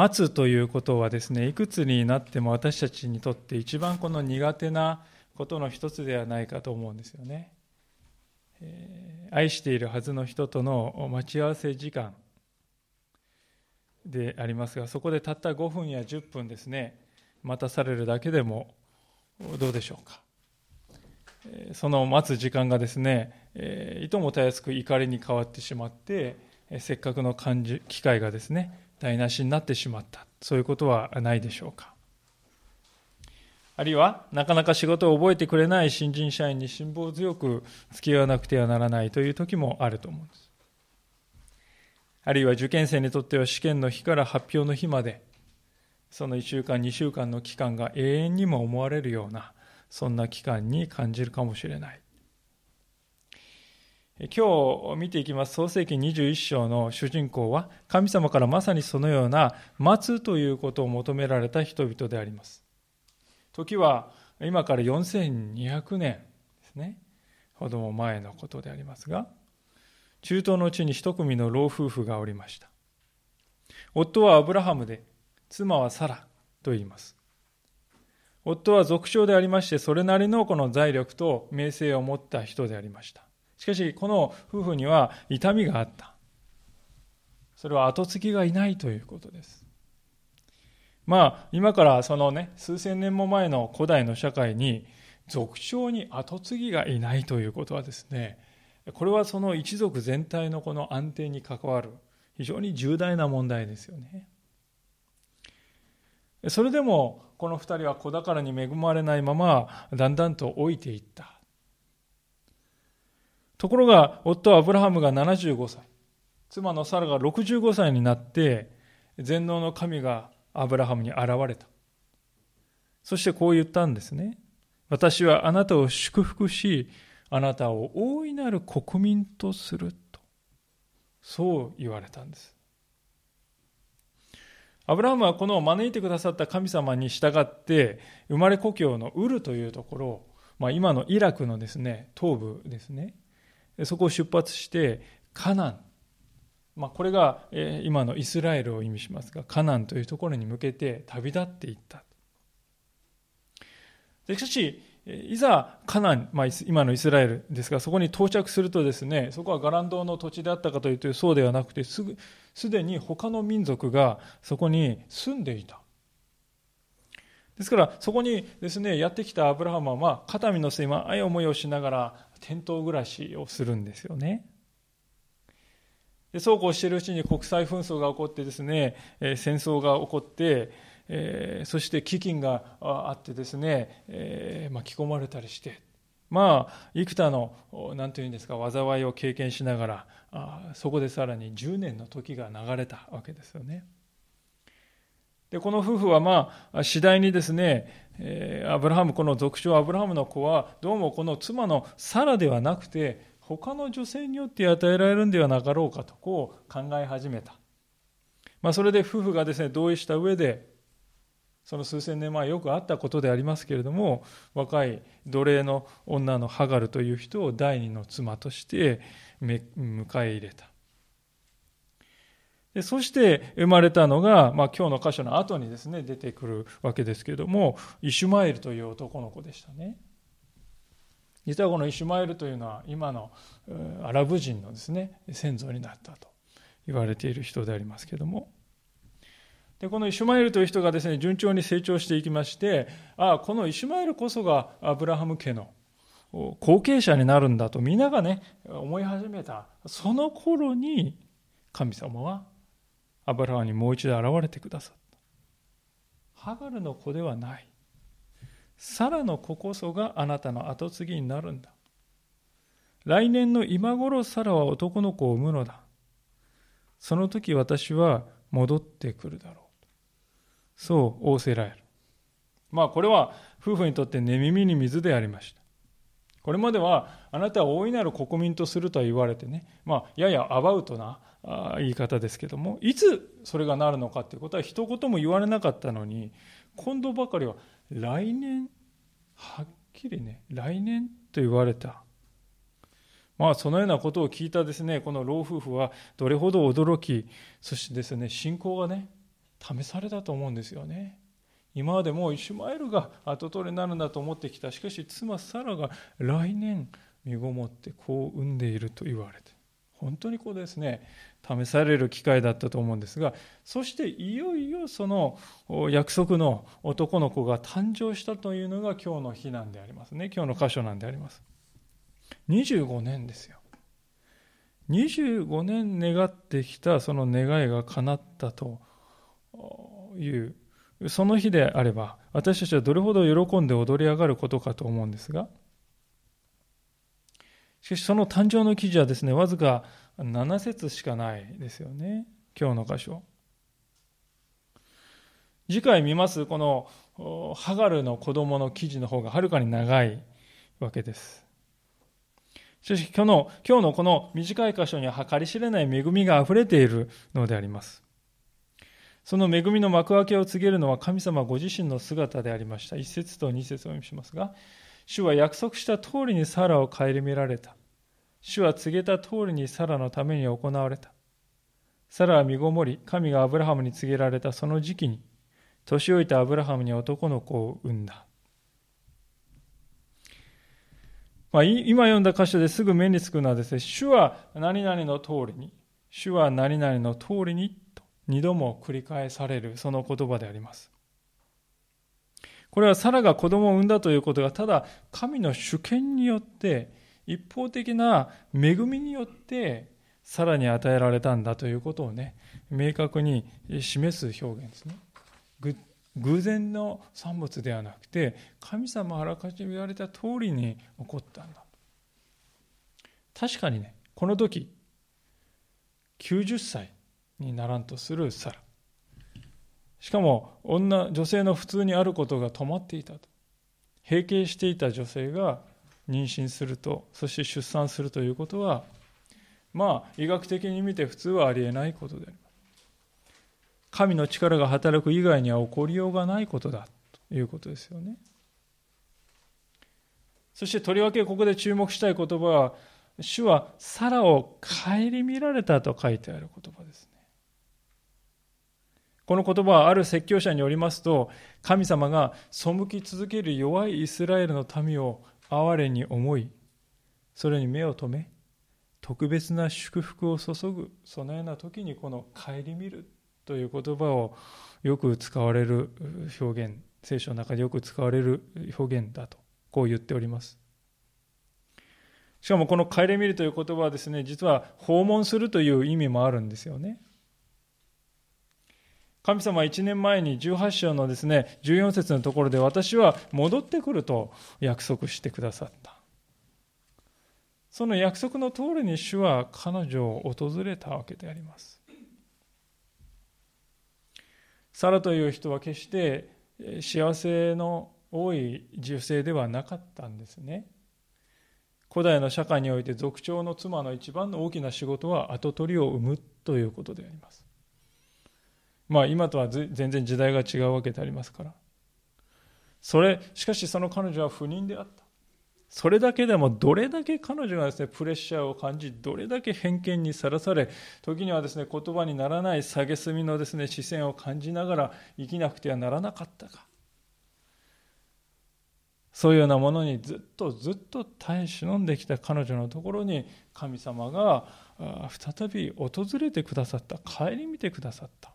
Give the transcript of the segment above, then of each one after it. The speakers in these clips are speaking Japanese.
待つということはですね、いくつになっても私たちにとって一番この苦手なことの一つではないかと思うんですよね。愛しているはずの人との待ち合わせ時間でありますが、そこでたった5分や10分ですね、待たされるだけでもどうでしょうか。その待つ時間がですね、いともたやすく怒りに変わってしまって、せっかくの機会がですね、台無しになってしまった。そういうことはないでしょうか。あるいは、なかなか仕事を覚えてくれない新人社員に辛抱強く付き合わなくてはならないという時もあると思うんです。あるいは受験生にとっては試験の日から発表の日まで、その1週間、2週間の期間が永遠にも思われるような、そんな期間に感じるかもしれない。今日見ていきます創世記21章の主人公は、神様からまさにそのような待つということを求められた人々であります。時は今から4200年ですね、ほども前のことでありますが、中東の地に一組の老夫婦がおりました。夫はアブラハムで、妻はサラと言います。夫は族長でありまして、それなりのこの財力と名声を持った人でありました。しかしこの夫婦には痛みがあった。それは後継ぎがいないということです。今からその数千年も前の古代の社会に、族長に後継ぎがいないということはですね、これはその一族全体のこの安定に関わる非常に重大な問題ですよね。それでもこの2人は子宝に恵まれないまま、だんだんと老いていった。ところが夫アブラハムが75歳、妻のサラが65歳になって、全能の神がアブラハムに現れた。そしてこう言ったんですね。私はあなたを祝福し、あなたを大いなる国民とすると、そう言われたんです。アブラハムはこの招いてくださった神様に従って、生まれ故郷のウルというところ、今のイラクのですね、東部ですね、そこを出発してカナン、これが今のイスラエルを意味しますが、カナンというところに向けて旅立っていった。しかしいざカナン、今のイスラエルですが、そこに到着するとですね、そこはガランドの土地であったかというとそうではなくて、すでに他の民族がそこに住んでいた。ですからそこにですね、やってきたアブラハムは肩身の狭い思いをしながらテント暮らしをするんですよね。で、そうこうしているうちに国際紛争が起こってですね、戦争が起こって、そして飢饉があってですね、巻き込まれたりして、幾多の災いを経験しながら、そこでさらに10年の時が流れたわけですよね。で、この夫婦は次第にですね、アブラハム、この族長アブラハムの子は、どうもこの妻のサラではなくて、他の女性によって与えられるんではなかろうかと、こう考え始めた。それで夫婦がですね、同意した上で、その数千年前よくあったことでありますけれども、若い奴隷の女のハガルという人を第二の妻として迎え入れた。で、そして生まれたのが、今日の箇所の後にですね、出てくるわけですけれども、イシュマエルという男の子でしたね。実はこのイシュマエルというのは、今のアラブ人のですね、先祖になったと言われている人でありますけれども、で、このイシュマエルという人がですね、順調に成長していきまして、このイシュマエルこそがアブラハム家の後継者になるんだと、みんなが思い始めたその頃に、神様はアブラハムにもう一度現れてくださった。ハガルの子ではない、サラの子こそがあなたの後継ぎになるんだ。来年の今頃サラは男の子を産むのだ。その時私は戻ってくるだろう、そう仰せられる。これは夫婦にとって寝耳に水でありました。これまではあなたを大いなる国民とするとは言われてね、ややアバウトな言い方ですけども、いつそれがなるのかということは一言も言われなかったのに、今度ばかりは来年、はっきりね、来年と言われた。そのようなことを聞いたですね、この老夫婦はどれほど驚き、そしてですね、信仰がね、試されたと思うんですよね。今までもうイシュマエルが後取りになるんだと思ってきた。しかし妻サラが来年身ごもって子を産んでいると言われて、本当にこうですね、試される機会だったと思うんですが、そしていよいよその約束の男の子が誕生したというのが今日の日なんでありますね。今日の箇所なんであります。25年ですよ。25年願ってきたその願いが叶ったというその日であれば、私たちはどれほど喜んで踊り上がることかと思うんですが、しかしその誕生の記事はですね、わずか7節しかないですよね、今日の箇所。次回見ますこのハガルの子供の記事の方がはるかに長いわけです。しかし今日のこの短い箇所には計り知れない恵みがあふれているのであります。その恵みの幕開けを告げるのは神様ご自身の姿でありました。1節と2節を読みしますが、主は約束した通りにサラを顧みられた。主は告げた通りにサラのために行われた。サラは身ごもり、神がアブラハムに告げられたその時期に、年老いたアブラハムに男の子を産んだ。今読んだ箇所ですぐ目につくのはですね、主は何々の通りに、主は何々の通りに、二度も繰り返されるその言葉であります。これはサラが子供を産んだということがただ神の主権によって一方的な恵みによってサラに与えられたんだということをね、明確に示す表現ですね。偶然の産物ではなくて神様あらかじめ言われた通りに起こったんだ。確かにね、この時90歳にならんとするサラ、しかも女性の普通にあることが止まっていたと、閉経していた女性が妊娠すると、そして出産するということは、医学的に見て普通はありえないことであります。神の力が働く以外には起こりようがないことだということですよね。そしてとりわけここで注目したい言葉は、主はサラを顧みられたと書いてある言葉ですね。この言葉はある説教者によりますと、神様が背き続ける弱いイスラエルの民を哀れに思い、それに目を留め、特別な祝福を注ぐ、そのような時にこの顧みるという言葉をよく使われる表現、聖書の中でよく使われる表現だと、こう言っております。しかもこの顧みるという言葉はですね、実は訪問するという意味もあるんですよね。神様は1年前に18章のですね、14節のところで、私は戻ってくると約束してくださった。その約束の通りに主は彼女を訪れたわけであります。サラという人は決して幸せの多い女性ではなかったんですね。古代の社会において族長の妻の一番の大きな仕事は跡取りを産むということであります。今とは全然時代が違うわけでありますから。しかしその彼女は不妊であった。それだけでもどれだけ彼女がですね、プレッシャーを感じ、どれだけ偏見にさらされ、時にはですね、言葉にならない蔑みのですね、視線を感じながら生きなくてはならなかったか。そういうようなものにずっとずっと耐え忍んできた彼女のところに、神様が再び訪れてくださった。顧みてくださった。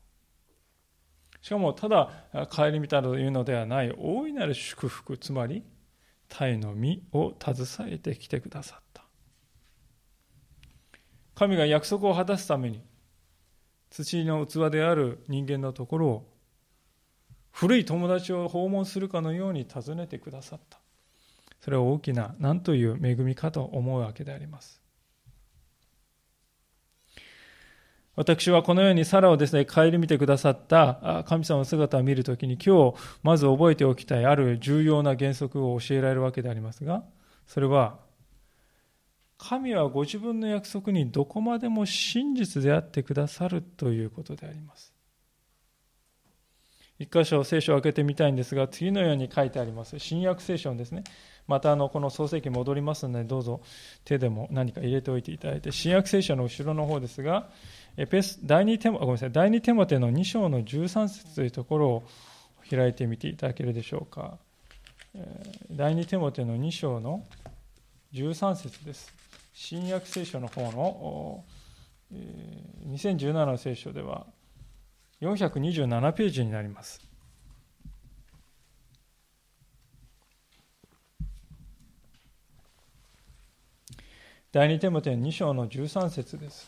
しかもただ顧みたというのではない、大いなる祝福、つまり鯛の実を携えてきてくださった。神が約束を果たすために土の器である人間のところを、古い友達を訪問するかのように訪ねてくださった。それは大きな何という恵みかと思うわけであります。私はこのようにサラをですね、顧みてくださった神様の姿を見るときに、今日まず覚えておきたいある重要な原則を教えられるわけでありますが、それは、神はご自分の約束にどこまでも真実であってくださるということであります。一箇所聖書を開けてみたいんですが、次のように書いてあります。新約聖書ですね。またこの創世記戻りますので、どうぞ手でも何か入れておいていただいて、新約聖書の後ろの方ですが、第2テモテの2章の13節というところを開いてみていただけるでしょうか。第2テモテの2章の13節です。新約聖書の方の2017の聖書では427ページになります。第2テモテ2章の13節です。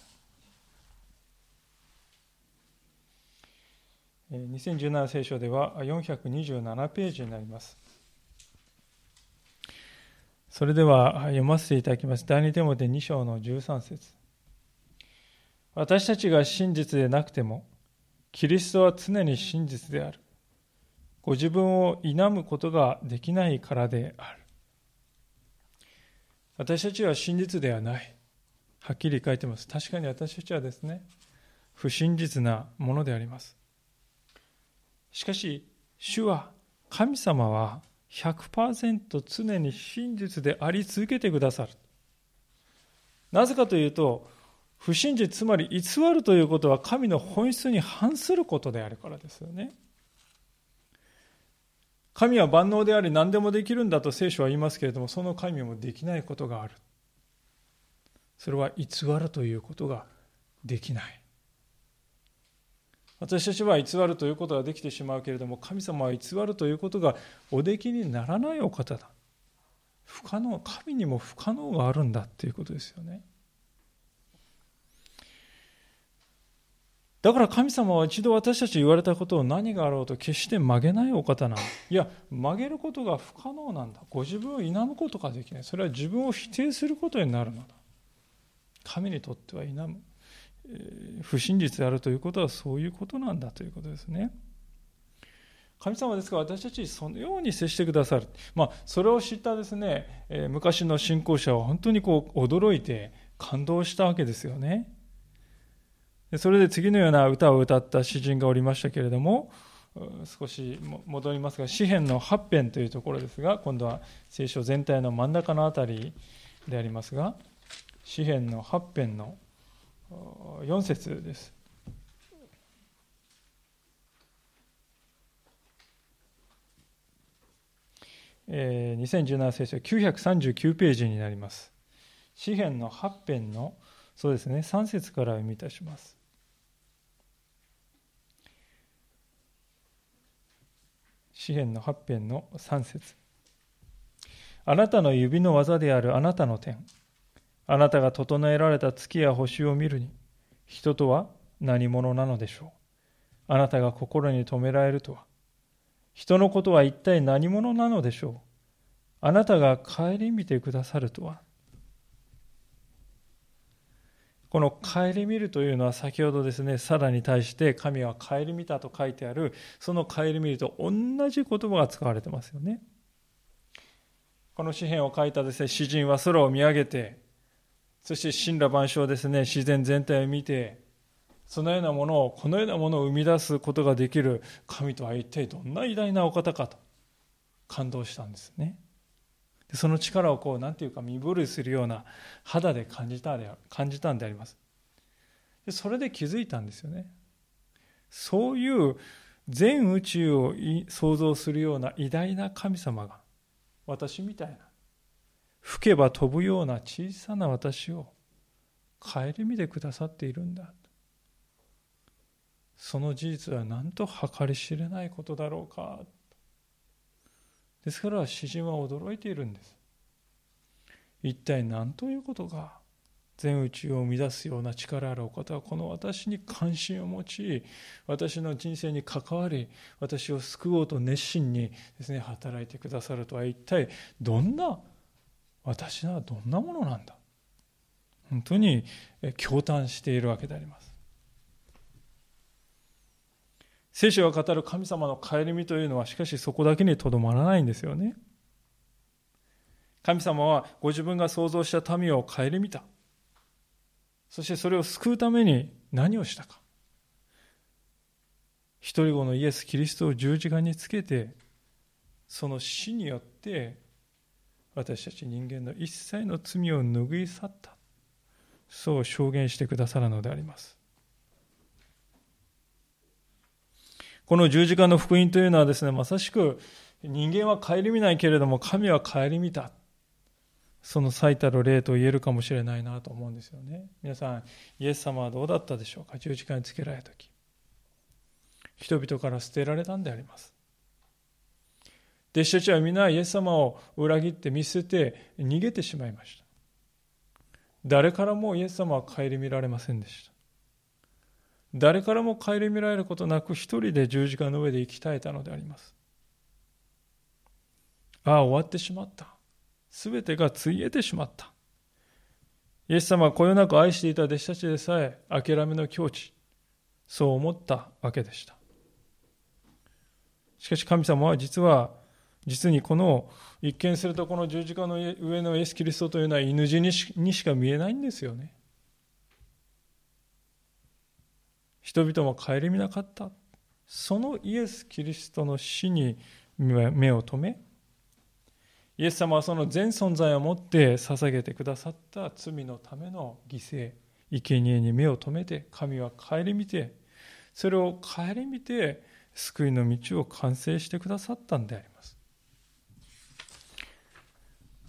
2017聖書では427ページになります。それでは読ませていただきます。第2テモテ2章の13節。私たちが真実でなくても、キリストは常に真実である。ご自分を否むことができないからである。私たちは真実ではない。はっきり書いてます。確かに私たちはですね、不真実なものであります。しかし、主は、神様は 100% 常に真実であり続けてくださる。なぜかというと、不真実、つまり偽るということは神の本質に反することであるからですよね。神は万能であり何でもできるんだと聖書は言いますけれども、その神もできないことがある。それは偽るということができない。私たちは偽るということができてしまうけれども、神様は偽るということがおできにならないお方だ。不可能、神にも不可能があるんだということですよね。だから神様は一度私たち言われたことを何があろうと決して曲げないお方なんだ。いや、曲げることが不可能なんだ。ご自分を否むことができない。それは自分を否定することになるのだ。神にとっては否む、不真実であるということはそういうことなんだということですね。神様ですから私たちにそのように接してくださる。それを知ったですね、昔の信仰者は本当に驚いて感動したわけですよね。それで次のような歌を歌った詩人がおりましたけれども、少し戻りますが、詩編の8編というところですが、今度は聖書全体の真ん中のあたりでありますが、詩編の8編の4節です。2017聖書939ページになります。詩編の8編のそうですね、3節から読みいたします。詩編の8編の3節。あなたの指の技であるあなたの手、あなたが整えられた月や星を見るに、人とは何者なのでしょう。あなたが心に留められるとは。人のことは一体何者なのでしょう。あなたが顧みてくださるとは。この顧みるというのは、先ほどですね、サラに対して神は顧みたと書いてある、その顧みると同じ言葉が使われてますよね。この詩編を書いたですね、詩人は空を見上げて、そして神羅万象ですね、自然全体を見て、そのようなものを、このようなものを生み出すことができる神とは一体どんな偉大なお方かと感動したんですね。その力をなんていうか身震いするような肌で感じたんであります。それで気づいたんですよね。そういう全宇宙を創造するような偉大な神様が、私みたいな吹けば飛ぶような小さな私を顧みてくださっているんだ。その事実はなんと計り知れないことだろうか。ですから詩人は驚いているんです。一体何ということが、全宇宙を生み出すような力あるお方はこの私に関心を持ち、私の人生に関わり、私を救おうと熱心にですね、働いてくださるとは、一体どんな、私はどんなものなんだ。本当に驚嘆しているわけであります。聖書が語る神様の顧みというのは、しかしそこだけにとどまらないんですよね。神様はご自分が創造した民を顧みた。そしてそれを救うために何をしたか。一人子のイエス・キリストを十字架につけて、その死によって私たち人間の一切の罪を拭い去った、そう証言してくださるのであります。この十字架の福音というのはですね、まさしく人間は顧みないけれども神は顧みた、その最たる例と言えるかもしれないなと思うんですよね。皆さん、イエス様はどうだったでしょうか。十字架につけられた時、人々から捨てられたんであります。弟子たちは皆イエス様を裏切って見捨てて逃げてしまいました。誰からもイエス様は顧みられませんでした。誰からも顧みられることなく一人で十字架の上で生き絶えたのであります。ああ、終わってしまった、すべてがついえてしまった。イエス様はこよなく愛していた弟子たちでさえ諦めの境地、そう思ったわけでした。しかし神様は実にこの一見するとこの十字架の上のイエス・キリストというのは犬死にしか見えないんですよね。人々も顧みなかった、そのイエス・キリストの死に目を留め、イエス様はその全存在をもって捧げてくださった罪のための犠牲、生贄に目を留めて、神は顧みて、それを顧みて救いの道を完成してくださったんであります。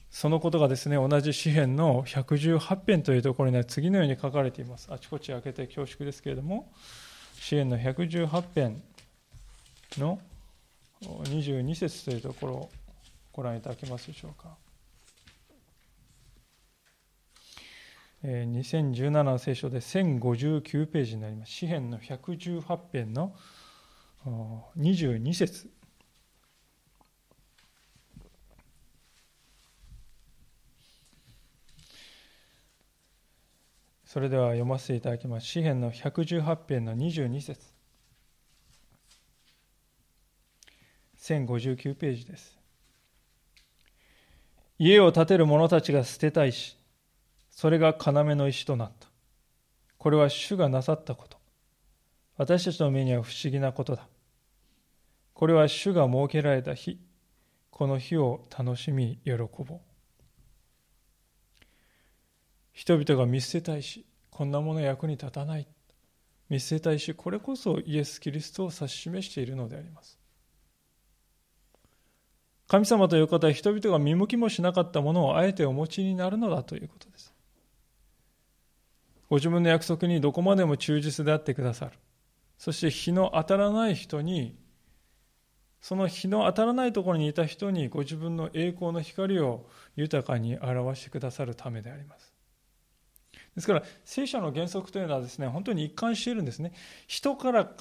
そのことがですね、同じ詩篇の118編というところには次のように書かれています。あちこち開けて恐縮ですけれども、詩篇の118編の22節というところをご覧いただけますでしょうか。2017の聖書で1059ページになります。詩篇の118編の22節。それでは読ませていただきます。詩篇の118編の22節、1059ページです。家を建てる者たちが捨てた石、それが要の石となった。これは主がなさったこと、私たちの目には不思議なことだ。これは主が設けられた日、この日を楽しみ喜ぼう。人々が見捨てた石、こんなもの役に立たない、見捨てた石、これこそイエス・キリストを指し示しているのであります。神様という方は人々が見向きもしなかったものをあえてお持ちになるのだということです。ご自分の約束にどこまでも忠実であってくださる。そして日の当たらない人に、その日の当たらないところにいた人にご自分の栄光の光を豊かに表してくださるためであります。ですから聖書の原則というのはですね、本当に一貫しているんですね。人から顧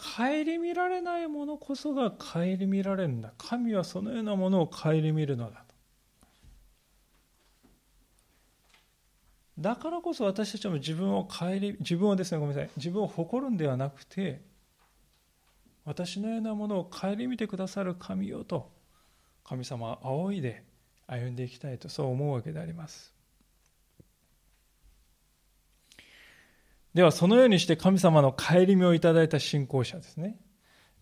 みられないものこそが顧みられるんだ、神はそのようなものを顧みるのだと。だからこそ私たちも自分を誇るんではなくて、私のようなものを顧みてくださる神よと神様は仰いで歩んでいきたいと、そう思うわけであります。ではそのようにして神様の顧みをいただいた信仰者ですね、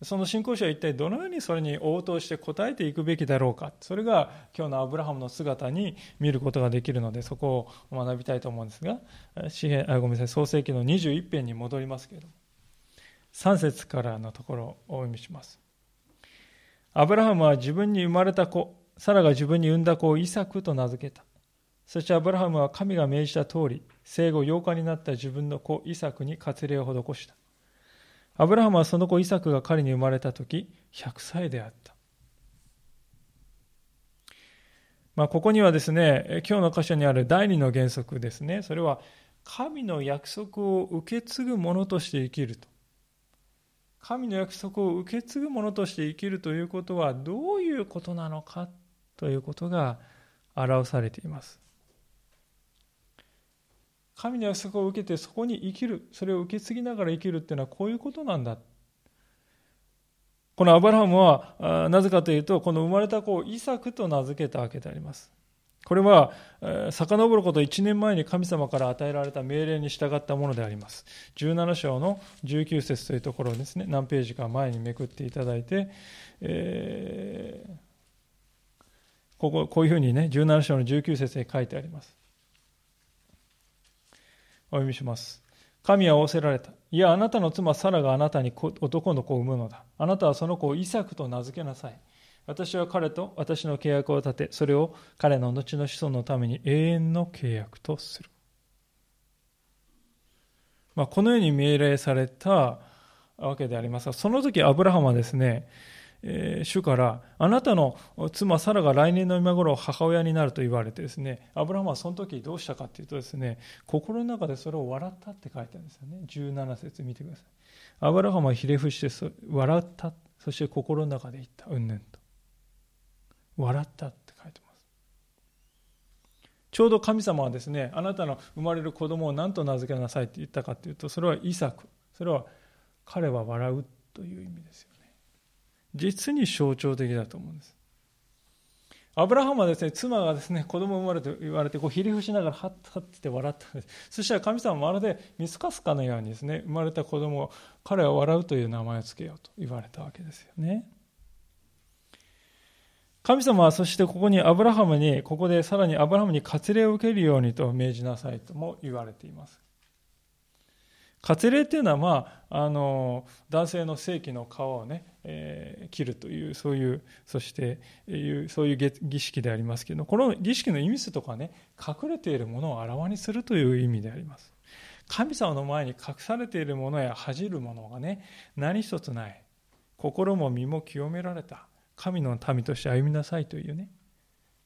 その信仰者は一体どのようにそれに応答して応えていくべきだろうか、それが今日のアブラハムの姿に見ることができるので、そこを学びたいと思うんですが、創世記の21編に戻りますけれども、3節からのところをお読みします。アブラハムは自分に生まれた子、サラが自分に産んだ子をイサクと名付けた。そしてアブラハムは神が命じた通り、生後8日になった自分の子イサクに割礼を施した。アブラハムはその子イサクが彼に生まれた時、100歳であった。ここにはですね、今日の箇所にある第二の原則ですね、それは神の約束を受け継ぐ者として生きると。神の約束を受け継ぐ者として生きるということはどういうことなのかということが表されています。神の約束を受けてそこに生きる、それを受け継ぎながら生きるっていうのはこういうことなんだ。このアブラハムはなぜかというと、この生まれた子をイサクと名付けたわけであります。これは遡ること1年前に神様から与えられた命令に従ったものであります。17章の19節というところをですね、何ページか前にめくっていただいて、こういうふうにね、17章の19節に書いてあります。お読みします。神は仰せられた。いや、あなたの妻サラがあなたに男の子を産むのだ。あなたはその子をイサクと名付けなさい。私は彼と私の契約を立て、それを彼の後の子孫のために永遠の契約とする。このように命令されたわけでありますが、その時アブラハムはですね、主からあなたの妻サラが来年の今頃母親になると言われてですね、アブラハムはその時どうしたかというとですね、心の中でそれを笑ったって書いてあるんですよね。17節見てください。アブラハムはひれ伏して笑った、そして心の中で言ったうんぬんと笑ったって書いてます。ちょうど神様はですね、あなたの生まれる子供を何と名付けなさいって言ったかというと、それはイサク、それは彼は笑うという意味ですよ。実に象徴的だと思うんです。アブラハムはですね、妻がですね、子供生まれて言われて、ひれ伏しながらハッハッって笑ったんです。そしたら神様はまるで見透かすかのようにですね、生まれた子供を彼は笑うという名前をつけようと言われたわけですよね。神様はそしてここでさらにアブラハムに割礼を受けるようにと命じなさいとも言われています。割礼というのは、男性の性器の皮をね、切るというそういう儀式でありますけど、この儀式の意味するとこはね、隠れているものをあらわにするという意味であります。神様の前に隠されているものや恥じるものがね、何一つない、心も身も清められた神の民として歩みなさいというね、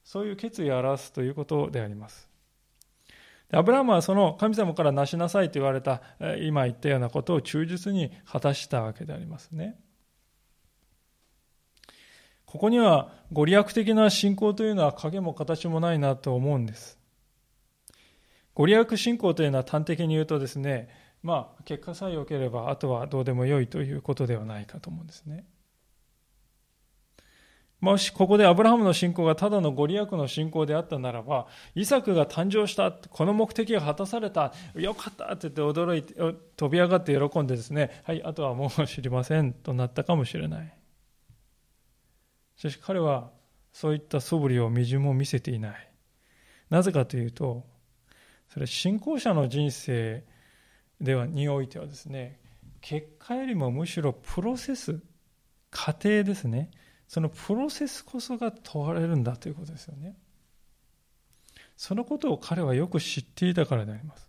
そういう決意を表すということであります。アブラハムはその神様からなしなさいと言われた、今言ったようなことを忠実に果たしたわけでありますね。ここにはご利益的な信仰というのは影も形もないなと思うんです。ご利益信仰というのは端的に言うとですね、結果さえ良ければあとはどうでもよいということではないかと思うんですね。もしここでアブラハムの信仰がただのご利益の信仰であったならば、イサクが誕生した、この目的が果たされた、よかったって言って驚いて飛び上がって喜んでですね、はい、あとはもう知りませんとなったかもしれない。しかし彼はそういった素振りをみじも見せていない。なぜかというと、それ信仰者の人生においてはですね、結果よりもむしろプロセス、過程ですね、そのプロセスこそが問われるんだということですよね。そのことを彼はよく知っていたからであります。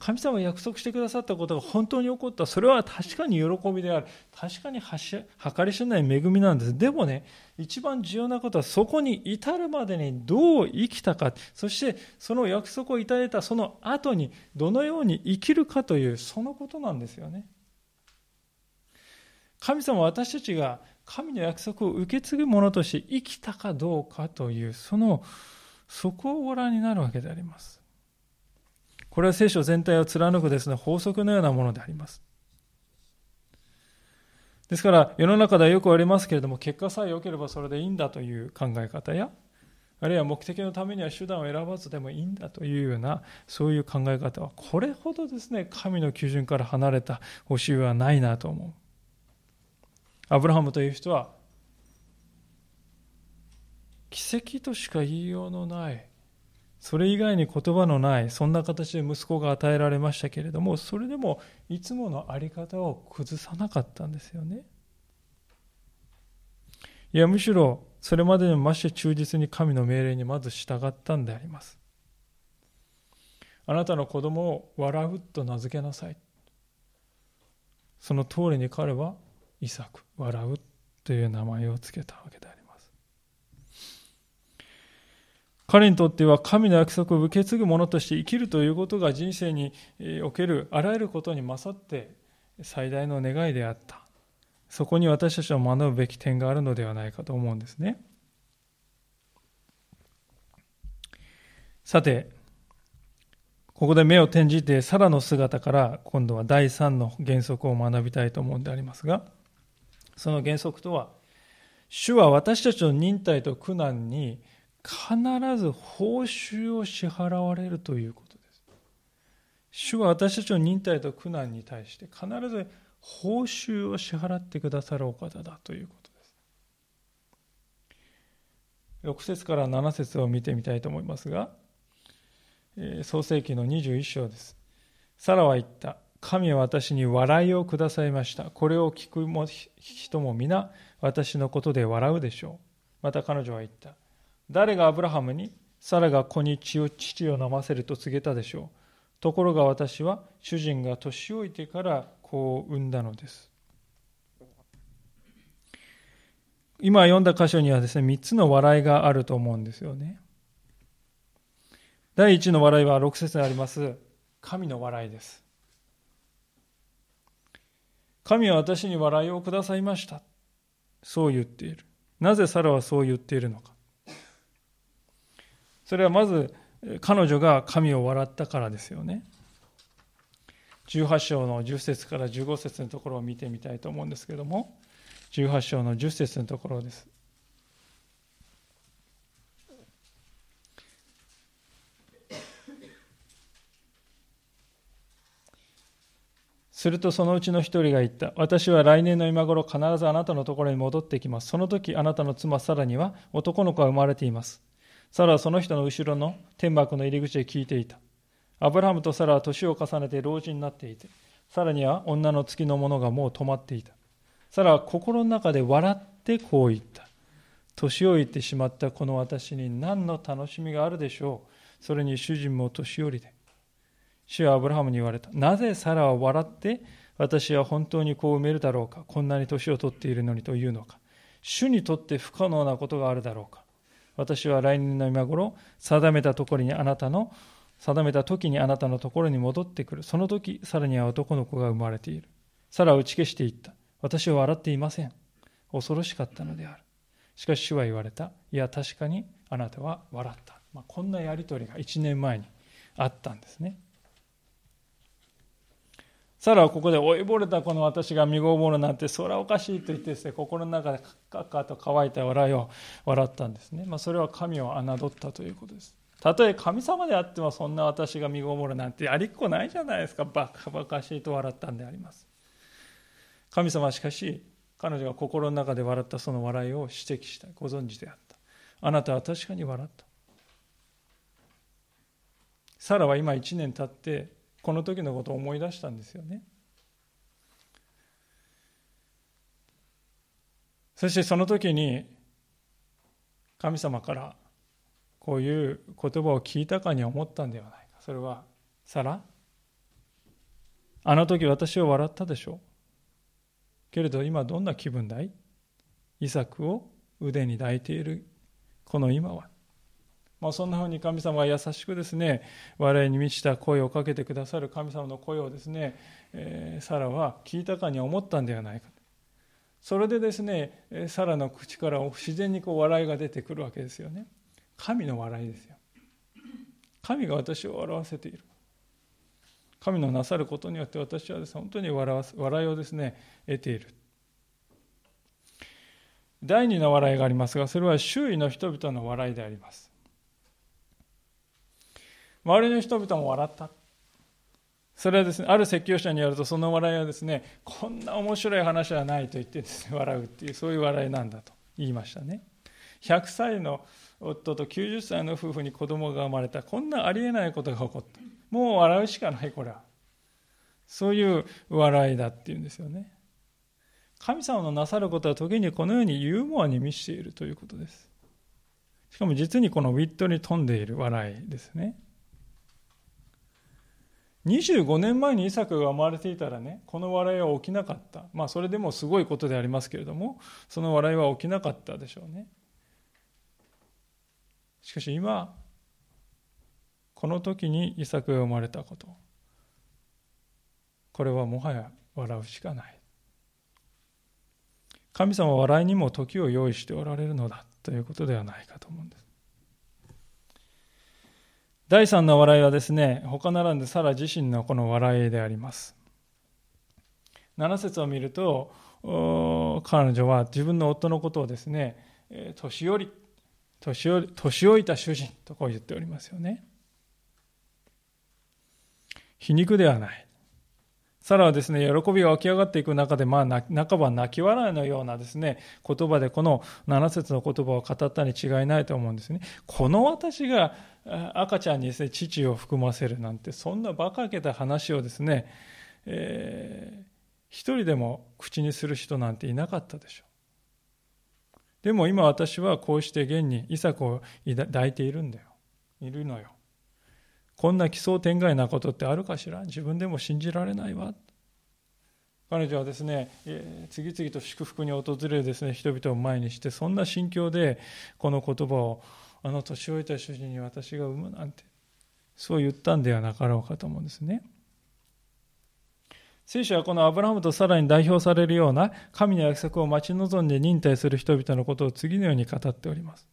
神様が約束してくださったことが本当に起こった、それは確かに喜びである、確かに計り知れない恵みなんです。でもね、一番重要なことは、そこに至るまでにどう生きたか、そしてその約束をいただいたその後にどのように生きるかという、そのことなんですよね。神様は私たちが神の約束を受け継ぐ者として生きたかどうかという、そこをご覧になるわけであります。これは聖書全体を貫くですね、法則のようなものであります。ですから世の中ではよくありますけれども、結果さえ良ければそれでいいんだという考え方や、あるいは目的のためには手段を選ばずでもいいんだというような、そういう考え方はこれほどですね、神の基準から離れた教えはないなと思う。アブラハムという人は奇跡としか言いようのない、それ以外に言葉のない、そんな形で息子が与えられましたけれども、それでもいつもの在り方を崩さなかったんですよね。いや、むしろそれまでにもまして忠実に神の命令にまず従ったんであります。あなたの子供を笑うと名付けなさい、その通りに彼はイサク、笑うという名前をつけたわけであります。彼にとっては神の約束を受け継ぐ者として生きるということが、人生におけるあらゆることに勝って最大の願いであった。そこに私たちは学ぶべき点があるのではないかと思うんですね。さて、ここで目を転じてサラの姿から今度は第3の原則を学びたいと思うんでありますが、その原則とは、主は私たちの忍耐と苦難に必ず報酬を支払われるということです。主は私たちの忍耐と苦難に対して必ず報酬を支払ってくださるお方だということです。6節から7節を見てみたいと思いますが、創世記の21章です。サラは言った。神は私に笑いをくださいました。これを聞く人も皆私のことで笑うでしょう。また彼女は言った。誰がアブラハムにサラが子に乳を飲ませると告げたでしょう。ところが私は主人が年老いてから子を産んだのです。今読んだ箇所にはですね、3つの笑いがあると思うんですよね。第1の笑いは6節にあります。神の笑いです。神は私に笑いをくださいました。そう言っている。なぜサラはそう言っているのか。それはまず彼女が神を笑ったからですよね。18章の10節から15節のところを見てみたいと思うんですけれども、18章の10節のところです。するとそのうちの一人が言った。私は来年の今頃必ずあなたのところに戻ってきます。その時あなたの妻サラには男の子が生まれています。サラはその人の後ろの天幕の入り口で聞いていた。アブラハムとサラは年を重ねて老人になっていて、サラには女の月のものがもう止まっていた。サラは心の中で笑ってこう言った。年老いてしまったこの私に何の楽しみがあるでしょう。それに主人も年寄りで。主はアブラハムに言われた。なぜサラは笑って、私は本当に子を産めるだろうか。こんなに年を取っているのにというのか。主にとって不可能なことがあるだろうか。私は来年の今頃、定めた時にあなたのところに戻ってくる。その時、サラには男の子が生まれている。サラは打ち消していった。私は笑っていません。恐ろしかったのである。しかし主は言われた。いや、確かにあなたは笑った。こんなやりとりが1年前にあったんですね。サラはここで老いぼれたこの私が身ごもるなんてそりゃおかしいと言ってですね、心の中でカッカッと乾いた笑いを笑ったんですね。それは神を侮ったということです。たとえ神様であってもそんな私が身ごもるなんてありっこないじゃないですか。バカバカしいと笑ったんであります。神様はしかし彼女が心の中で笑ったその笑いを指摘した。ご存知であった。あなたは確かに笑った。サラは今1年経ってこの時のことを思い出したんですよね。そしてその時に神様からこういう言葉を聞いたかに思ったんではないか。それはサラ、あの時私を笑ったでしょう。けれど今どんな気分だい？イサクを腕に抱いているこの今は。そんなふうに神様は優しくですね、笑いに満ちた声をかけてくださる神様の声をですね、サラは聞いたかに思ったんではないか。それでですね、サラの口から自然に笑いが出てくるわけですよね。神の笑いですよ。神が私を笑わせている。神のなさることによって私はですね、本当に笑いをですね、得ている。第二の笑いがありますが、それは周囲の人々の笑いであります。周りの人々も笑った。それはですね、ある説教者によると、その笑いはですね、こんな面白い話はないと言ってですね、笑うっていう、そういう笑いなんだと言いましたね。100歳の夫と90歳の夫婦に子供が生まれた。こんなありえないことが起こった。もう笑うしかない、これは。そういう笑いだっていうんですよね。神様のなさることは時にこのようにユーモアに満ちているということです。しかも実にこのウィットに富んでいる笑いですね。25年前にイサクが生まれていたらね、この笑いは起きなかった。それでもすごいことでありますけれども、その笑いは起きなかったでしょうね。しかし今、この時にイサクが生まれたこと、これはもはや笑うしかない。神様は笑いにも時を用意しておられるのだということではないかと思うんです。第3の笑いはですね、他ならぬサラ自身のこの笑いであります。7節を見ると、彼女は自分の夫のことをですね、年寄り、年老いた主人とこう言っておりますよね。皮肉ではない。サラはですね、喜びが湧き上がっていく中で、半ば泣き笑いのようなですね、言葉でこの7節の言葉を語ったに違いないと思うんですね。この私が赤ちゃんにですね、乳を含ませるなんて、そんな馬鹿げた話をですね、一人でも口にする人なんていなかったでしょう。でも今私はこうして現にイサクを抱いているんだよ。いるのよ。こんな奇想天外なことってあるかしら。自分でも信じられないわ。彼女はですね、次々と祝福に訪れるですね、人々を前にして、そんな心境でこの言葉を、あの年老いた主人に私が産むなんて、そう言ったんではなかろうかと思うんですね。聖書はこのアブラハムとサラに代表されるような神の約束を待ち望んで忍耐する人々のことを次のように語っております。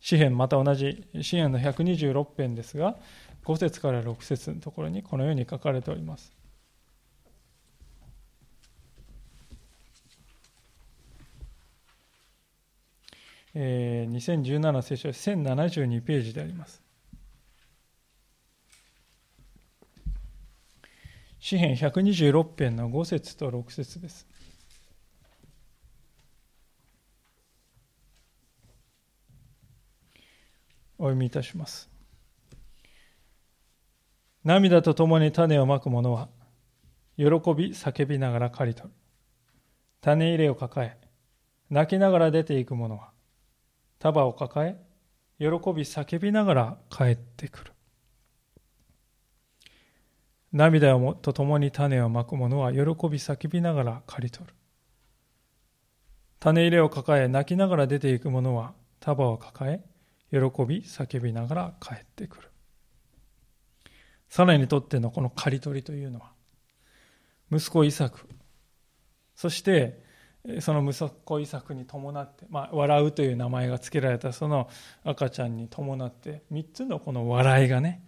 詩編、また同じ詩編の126編ですが、5節から6節のところにこのように書かれております。2017聖書1072ページであります。詩編126編の5節と6節です。お読みいたします。涙とともに種をまく者は、喜び叫びながら刈り取る。種入れを抱え、泣きながら出ていく者は、束を抱え、喜び叫びながら帰ってくる。涙とともに種をまく者は、喜び叫びながら刈り取る。種入れを抱え、泣きながら出ていく者は、束を抱え、喜び叫びながら帰ってくる。サラにとってのこの刈り取りというのは、息子イサク、そしてその息子イサクに伴って、笑うという名前が付けられたその赤ちゃんに伴って、3つのこの笑いがね、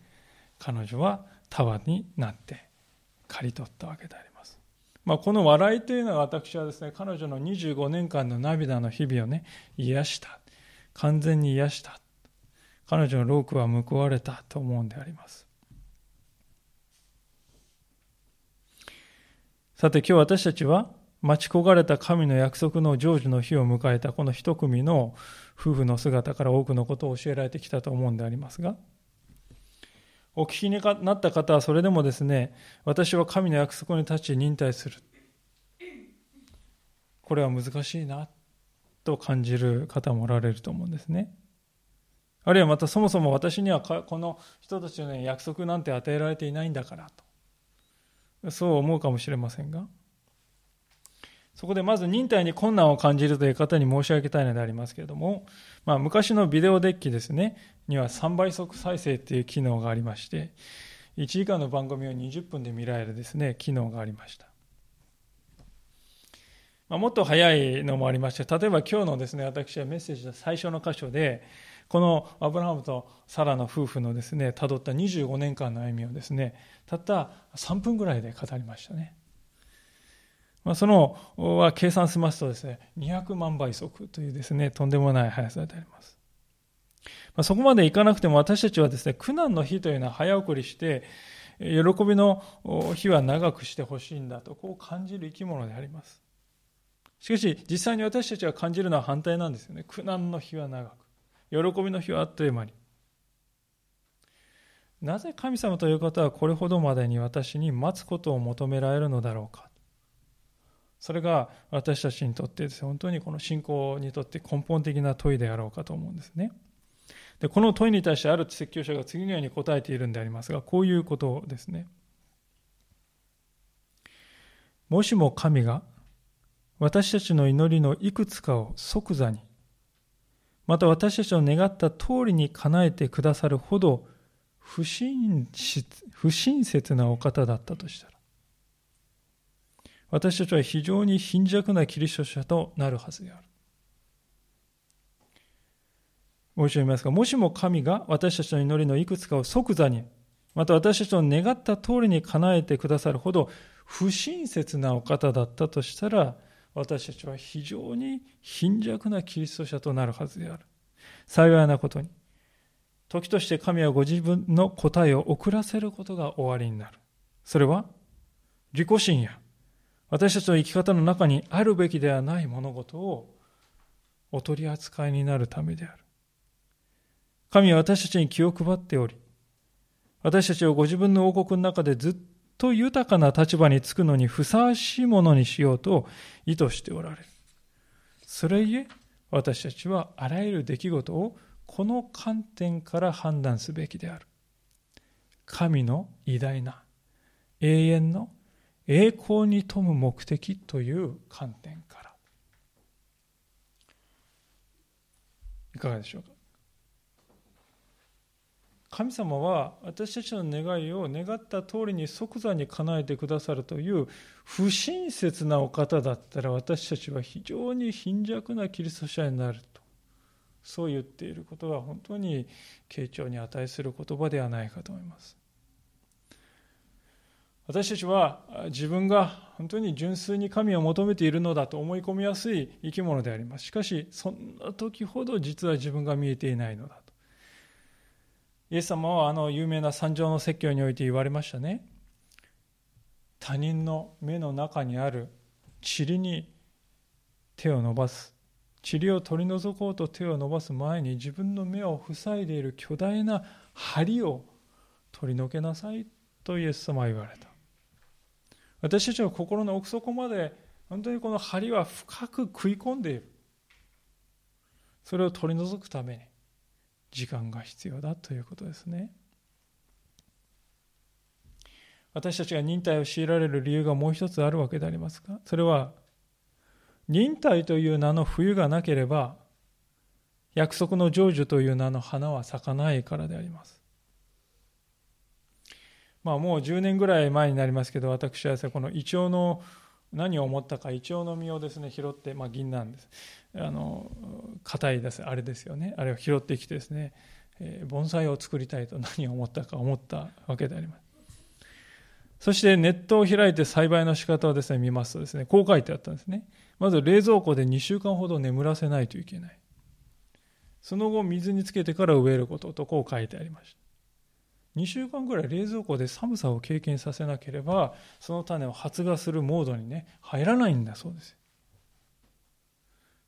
彼女は束になって刈り取ったわけであります。この笑いというのは、私はですね、彼女の25年間の涙の日々をね、癒した、完全に癒した、彼女の労苦は報われたと思うんであります。さて、今日私たちは待ち焦がれた神の約束の成就の日を迎えたこの一組の夫婦の姿から多くのことを教えられてきたと思うんでありますが、お聞きになった方はそれでもですね、私は神の約束に立ち忍耐する、これは難しいなと感じる方もおられると思うんですね。あるいはまた、そもそも私にはこの人たちの約束なんて与えられていないんだからと、そう思うかもしれませんが、そこでまず忍耐に困難を感じるという方に申し上げたいのでありますけれども、昔のビデオデッキですねには3倍速再生という機能がありまして、1時間の番組を20分で見られるですね、機能がありました。もっと早いのもありまして、例えば今日のですね、私はメッセージの最初の箇所で、このアブラハムとサラの夫婦のですね、たどった25年間の歩みをですね、たった3分ぐらいで語りましたね。そのは計算しますとですね、200万倍速というですね、とんでもない速さであります。そこまでいかなくても、私たちはですね、苦難の日というのは早送りして、喜びの日は長くしてほしいんだと、こう感じる生き物であります。しかし実際に私たちが感じるのは反対なんですよね。苦難の日は長く、喜びの日はあっという間に。なぜ神様という方はこれほどまでに私に待つことを求められるのだろうか。それが私たちにとってですね、本当にこの信仰にとって根本的な問いであろうかと思うんですね。で、この問いに対してある説教者が次のように答えているんでありますが、こういうことですね。もしも神が私たちの祈りのいくつかを即座に、また私たちの願った通りに叶えてくださるほど不親切なお方だったとしたら、私たちは非常に貧弱なキリスト者となるはずである。もう一度言いますが、もしも神が私たちの祈りのいくつかを即座に、また私たちの願った通りに叶えてくださるほど不親切なお方だったとしたら、私たちは非常に貧弱なキリスト者となるはずである。幸いなことに、時として神はご自分の答えを遅らせることが終わりになる。それは自己心や私たちの生き方の中にあるべきではない物事をお取り扱いになるためである。神は私たちに気を配っており、私たちをご自分の王国の中でずっと豊かな立場につくのにふさわしいものにしようと意図しておられる。それゆえ私たちはあらゆる出来事をこの観点から判断すべきである。神の偉大な永遠の栄光に富む目的という観点から。いかがでしょうか。神様は私たちの願いを願った通りに即座に叶えてくださるという不親切なお方だったら、私たちは非常に貧弱なキリスト者になると、そう言っていることは本当に敬重に値する言葉ではないかと思います。私たちは自分が本当に純粋に神を求めているのだと思い込みやすい生き物であります。しかしそんな時ほど実は自分が見えていないのだと。イエス様は有名な三条の説教において言われましたね。他人の目の中にある塵に手を伸ばす、塵を取り除こうと手を伸ばす前に自分の目を塞いでいる巨大な針を取り除けなさいとイエス様は言われた。私たちの心の奥底まで本当にこの針は深く食い込んでいる。それを取り除くために時間が必要だということですね。私たちが忍耐を強いられる理由がもう一つあるわけでありますか。それは忍耐という名の冬がなければ約束の成就という名の花は咲かないからであります。もう10年ぐらい前になりますけど、私はこのイチョウの何を思ったか、イチョウの実をですね拾って、銀なんです、硬いですあれですよね、あれを拾ってきてですね、盆栽を作りたいと何を思ったか思ったわけであります。そしてネットを開いて栽培の仕方をですね見ますとですね、こう書いてあったんですね。まず冷蔵庫で2週間ほど眠らせないといけない、その後水につけてから植えることとこう書いてありました。2週間ぐらい冷蔵庫で寒さを経験させなければその種を発芽するモードにね入らないんだそうです。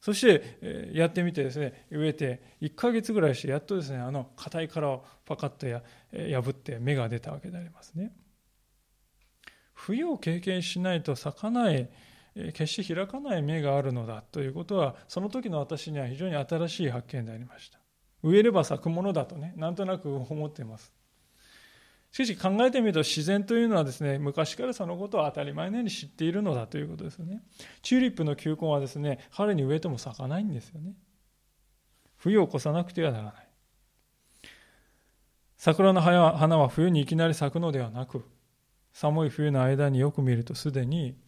そしてやってみてですね、植えて1ヶ月ぐらいしてやっとですね硬い殻をパカッと破って芽が出たわけでありますね。冬を経験しないと咲かない、決して開かない芽があるのだということは、その時の私には非常に新しい発見でありました。植えれば咲くものだとね、なんとなく思っています。しかし考えてみると、自然というのはですね昔からそのことを当たり前のように知っているのだということですよね。チューリップの球根はですね春に植えても咲かないんですよね。冬を越さなくてはならない。桜の花は冬にいきなり咲くのではなく、寒い冬の間によく見るとすでに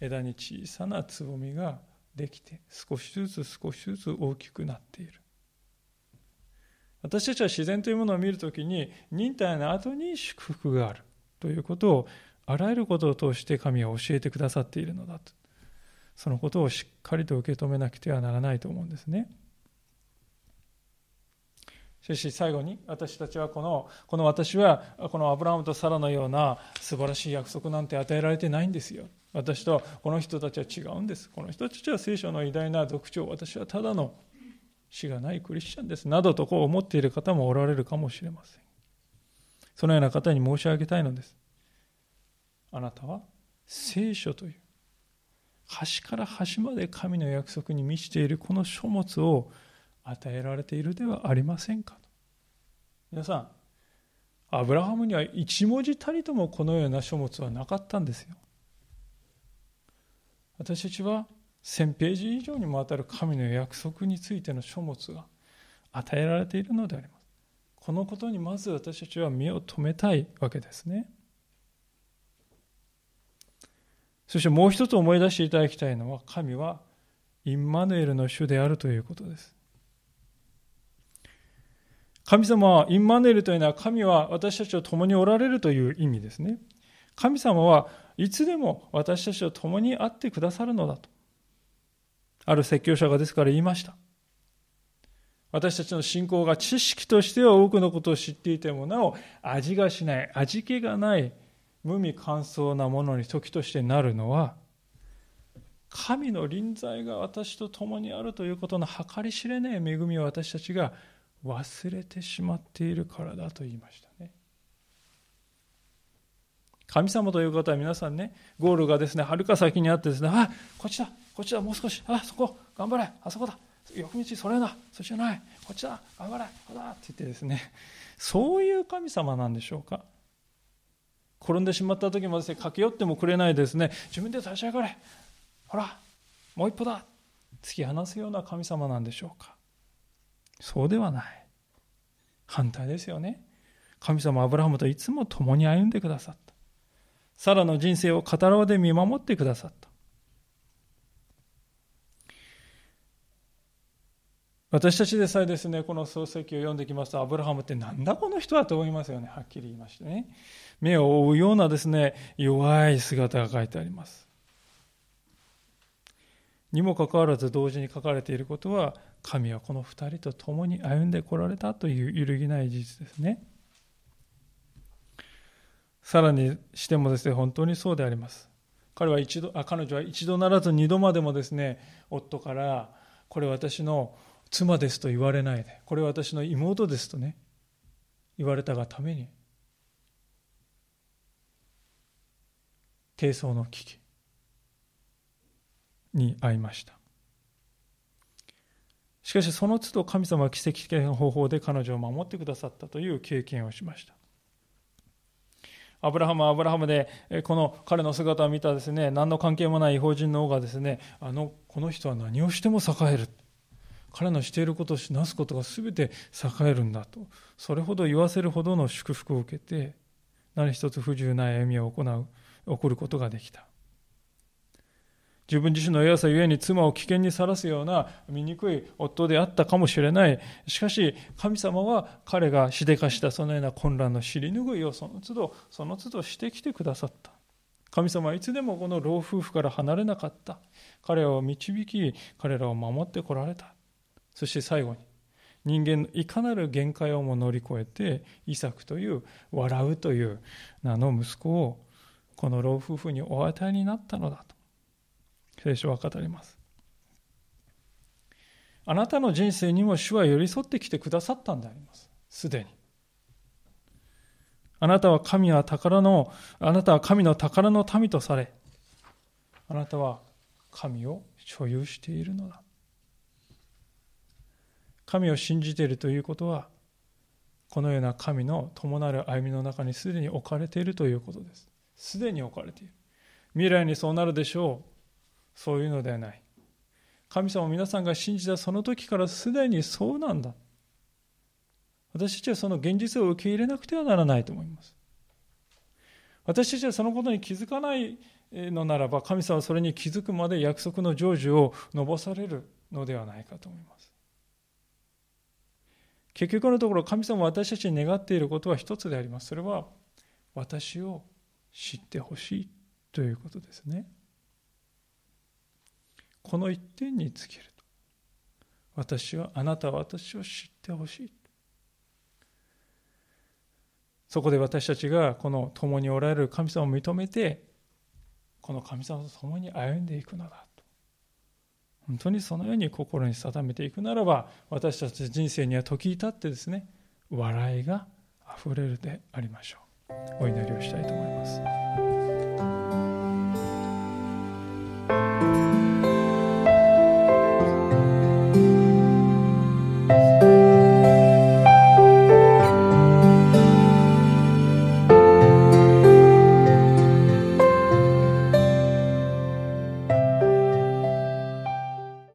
枝に小さなつぼみができて少しずつ大きくなっている。私たちは自然というものを見るときに忍耐の後に祝福があるということを、あらゆることを通して神は教えてくださっているのだと、そのことをしっかりと受け止めなくてはならないと思うんですね。しかし最後に、私たちはこの私はこのアブラハムとサラのような素晴らしい約束なんて与えられてないんですよ、私とこの人たちは違うんです、この人たちは聖書の偉大な読書、私はただの死がないクリスチャンですなどと思っている方もおられるかもしれません。そのような方に申し上げたいのです。あなたは聖書という端から端まで神の約束に満ちているこの書物を与えられているではありませんかと。皆さん、アブラハムには一文字たりともこのような書物はなかったんですよ。私たちは1000ページ以上にもわたる神の約束についての書物が与えられているのであります。このことにまず私たちは目を留めたいわけですね。そしてもう一つ思い出していただきたいのは、神はインマヌエルの主であるということです。神様はインマヌエルというのは、神は私たちと共におられるという意味ですね。神様はいつでも私たちと共にあってくださるのだと、ある説教者がですから言いました。私たちの信仰が知識としては多くのことを知っていてもなお味がしない、味気がない無味乾燥なものに時としてなるのは、神の臨在が私と共にあるということの計り知れない恵みを私たちが忘れてしまっているからだと言いましたね。神様という方は皆さんね、ゴールがですね、はるか先にあってですね、あ、こっちだ、こっちだ、もう少し、あ、そこ、頑張れ、あそこだ、横道それだ、そっちじゃない、こっちだ、頑張れ、ここだって言ってですね、そういう神様なんでしょうか。転んでしまった時もですね、駆け寄ってもくれないですね、自分で立ち上がれ、ほら、もう一歩だ、突き放すような神様なんでしょうか。そうではない。反対ですよね。神様、アブラハムといつも共に歩んでくださった。サラの人生を片側で見守ってくださった。私たちでさえですね、この創世記を読んできますと、アブラハムってなんだこの人はと思いますよね。はっきり言いましてね。目を覆うようなですね、弱い姿が書いてあります。にもかかわらず同時に書かれていることは、神はこの二人と共に歩んでこられたという揺るぎない事実ですね。さらにしてもですね、本当にそうであります。彼女は一度ならず二度までもですね、夫から、これ私の妻ですと言われないで、これ私の妹ですとね、言われたがために、低層の危機に遭いました。しかしその都度神様は奇跡的な方法で彼女を守ってくださったという経験をしました。アブラハムはアブラハムで、この彼の姿を見たですね、何の関係もない異邦人の王がですね、この人は何をしても栄える。彼のしていることをなすことが全て栄えるんだと、それほど言わせるほどの祝福を受けて、何一つ不自由な歩みを起こることができた。自分自身の弱さゆえに妻を危険にさらすような醜い夫であったかもしれない。しかし神様は彼がしでかしたそのような混乱の尻拭いをその都度してきてくださった。神様はいつでもこの老夫婦から離れなかった。彼を導き、彼らを守ってこられた。そして最後に、人間のいかなる限界をも乗り越えて、イサクという笑うという名の息子をこの老夫婦にお与えになったのだと聖書は語ります。あなたの人生にも主は寄り添ってきてくださったんであります。すでにあなたは神の宝の民とされ、あなたは神を所有しているのだ。神を信じているということは、このような神の伴なる歩みの中にすでに置かれているということです。すでに置かれている。未来にそうなるでしょう。そういうのではない。神様を皆さんが信じたその時からすでにそうなんだ。私たちはその現実を受け入れなくてはならないと思います。私たちはそのことに気づかないのならば、神様はそれに気づくまで約束の成就をのぼされるのではないかと思います。結局のところ、神様は私たちに願っていることは一つであります。それは、私を知ってほしいということですね。この一点に尽きると。あなたは私を知ってほしい。そこで私たちがこの共におられる神様を認めて、この神様と共に歩んでいくのだ。本当にそのように心に定めていくならば、私たち人生には時至ってですね、笑いがあふれるでありましょう。お祈りをしたいと思います。